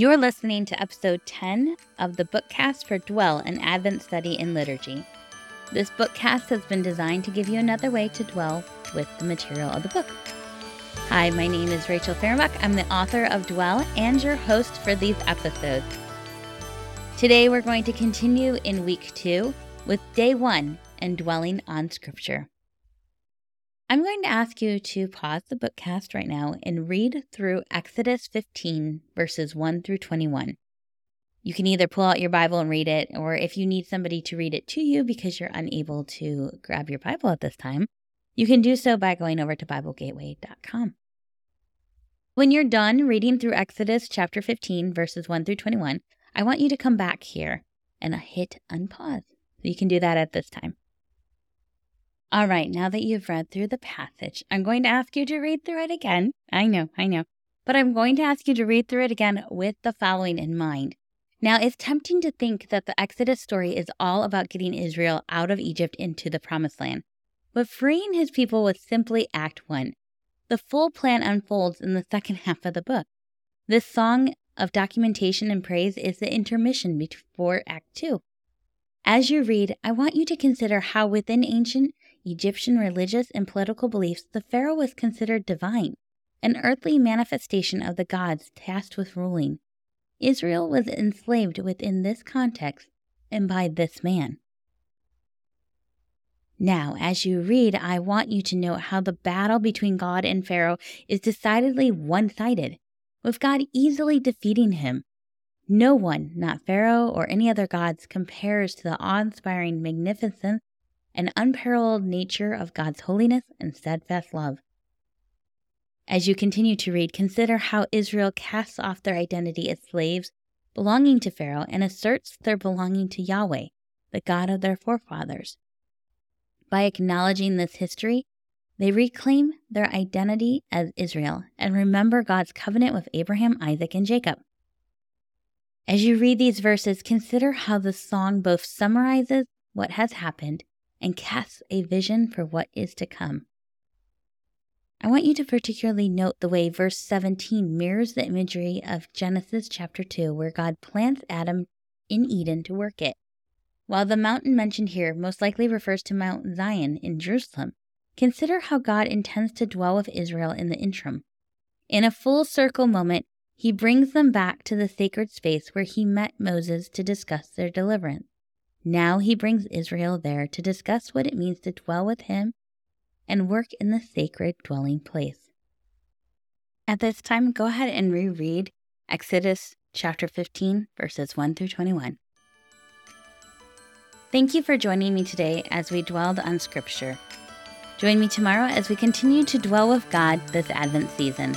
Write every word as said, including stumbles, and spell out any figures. You're listening to episode ten of the bookcast for Dwell, an Advent study in liturgy. This bookcast has been designed to give you another way to dwell with the material of the book. Hi, my name is Rachel Fahrenbach. I'm the author of Dwell and your host for these episodes. Today we're going to continue in week two with day one and dwelling on scripture. I'm going to ask you to pause the bookcast right now and read through Exodus fifteen, verses one through twenty-one. You can either pull out your Bible and read it, or if you need somebody to read it to you because you're unable to grab your Bible at this time, you can do so by going over to Bible Gateway dot com. When you're done reading through Exodus chapter fifteen, verses one through twenty-one, I want you to come back here and hit unpause. So you can do that at this time. All right, now that you've read through the passage, I'm going to ask you to read through it again. I know, I know. But I'm going to ask you to read through it again with the following in mind. Now, it's tempting to think that the Exodus story is all about getting Israel out of Egypt into the Promised Land. But freeing his people was simply Act one. The full plan unfolds in the second half of the book. This song of documentation and praise is the intermission before Act two. As you read, I want you to consider how within ancient Egyptian religious and political beliefs, the Pharaoh was considered divine, an earthly manifestation of the gods tasked with ruling. Israel was enslaved within this context and by this man. Now, as you read, I want you to note how the battle between God and Pharaoh is decidedly one-sided, with God easily defeating him. No one, not Pharaoh or any other gods, compares to the awe-inspiring magnificence and unparalleled nature of God's holiness and steadfast love. As you continue to read, consider how Israel casts off their identity as slaves belonging to Pharaoh and asserts their belonging to Yahweh, the God of their forefathers. By acknowledging this history, they reclaim their identity as Israel and remember God's covenant with Abraham, Isaac, and Jacob. As you read these verses, consider how the song both summarizes what has happened and casts a vision for what is to come. I want you to particularly note the way verse seventeen mirrors the imagery of Genesis chapter two, where God plants Adam in Eden to work it. While the mountain mentioned here most likely refers to Mount Zion in Jerusalem, consider how God intends to dwell with Israel in the interim. In a full circle moment, he brings them back to the sacred space where he met Moses to discuss their deliverance. Now he brings Israel there to discuss what it means to dwell with him and work in the sacred dwelling place. At this time, go ahead and reread Exodus chapter fifteen, verses one through twenty-one. Thank you for joining me today as we dwelled on Scripture. Join me tomorrow as we continue to dwell with God this Advent season.